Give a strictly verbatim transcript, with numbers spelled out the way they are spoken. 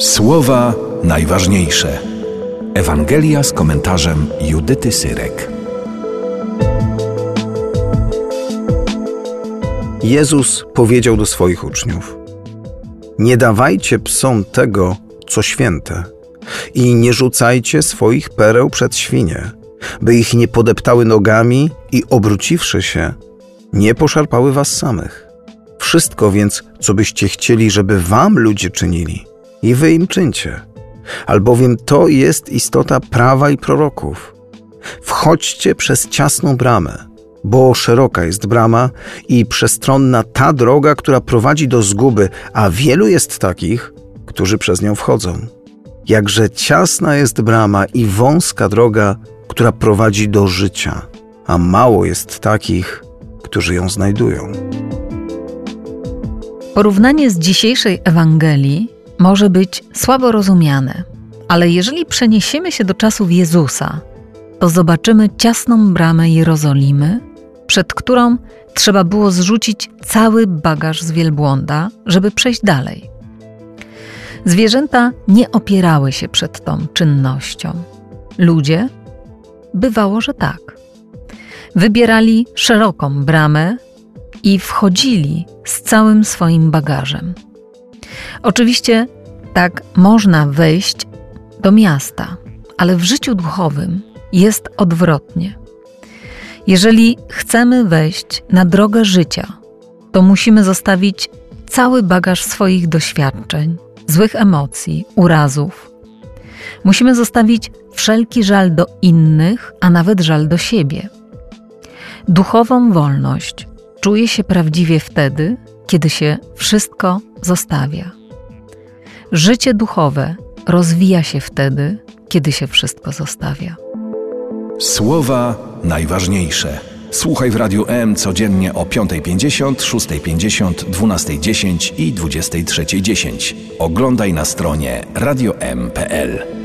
Słowa najważniejsze. Ewangelia z komentarzem Judyty Syrek. Jezus powiedział do swoich uczniów: nie dawajcie psom tego, co święte, i nie rzucajcie swoich pereł przed świnie, by ich nie podeptały nogami i obróciwszy się, nie poszarpały was samych. Wszystko więc, co byście chcieli, żeby wam ludzie czynili, i wy im czyńcie, albowiem to jest istota prawa i proroków. Wchodźcie przez ciasną bramę, bo szeroka jest brama i przestronna ta droga, która prowadzi do zguby, a wielu jest takich, którzy przez nią wchodzą. Jakże ciasna jest brama i wąska droga, która prowadzi do życia, a mało jest takich, którzy ją znajdują. Porównanie z dzisiejszej Ewangelii może być słabo rozumiane, ale jeżeli przeniesiemy się do czasów Jezusa, to zobaczymy ciasną bramę Jerozolimy, przed którą trzeba było zrzucić cały bagaż z wielbłąda, żeby przejść dalej. Zwierzęta nie opierały się przed tą czynnością. Ludzie? Bywało, że tak. Wybierali szeroką bramę i wchodzili z całym swoim bagażem. Oczywiście tak można wejść do miasta, ale w życiu duchowym jest odwrotnie. Jeżeli chcemy wejść na drogę życia, to musimy zostawić cały bagaż swoich doświadczeń, złych emocji, urazów. Musimy zostawić wszelki żal do innych, a nawet żal do siebie. Duchową wolność czuje się prawdziwie wtedy, kiedy się wszystko zostawia. Życie duchowe rozwija się wtedy, kiedy się wszystko zostawia. Słowa najważniejsze. Słuchaj w Radiu M codziennie o piąta pięćdziesiąt, szósta pięćdziesiąt, dwunasta dziesięć i dwudziesta trzecia dziesięć. Oglądaj na stronie radio m kropka p l.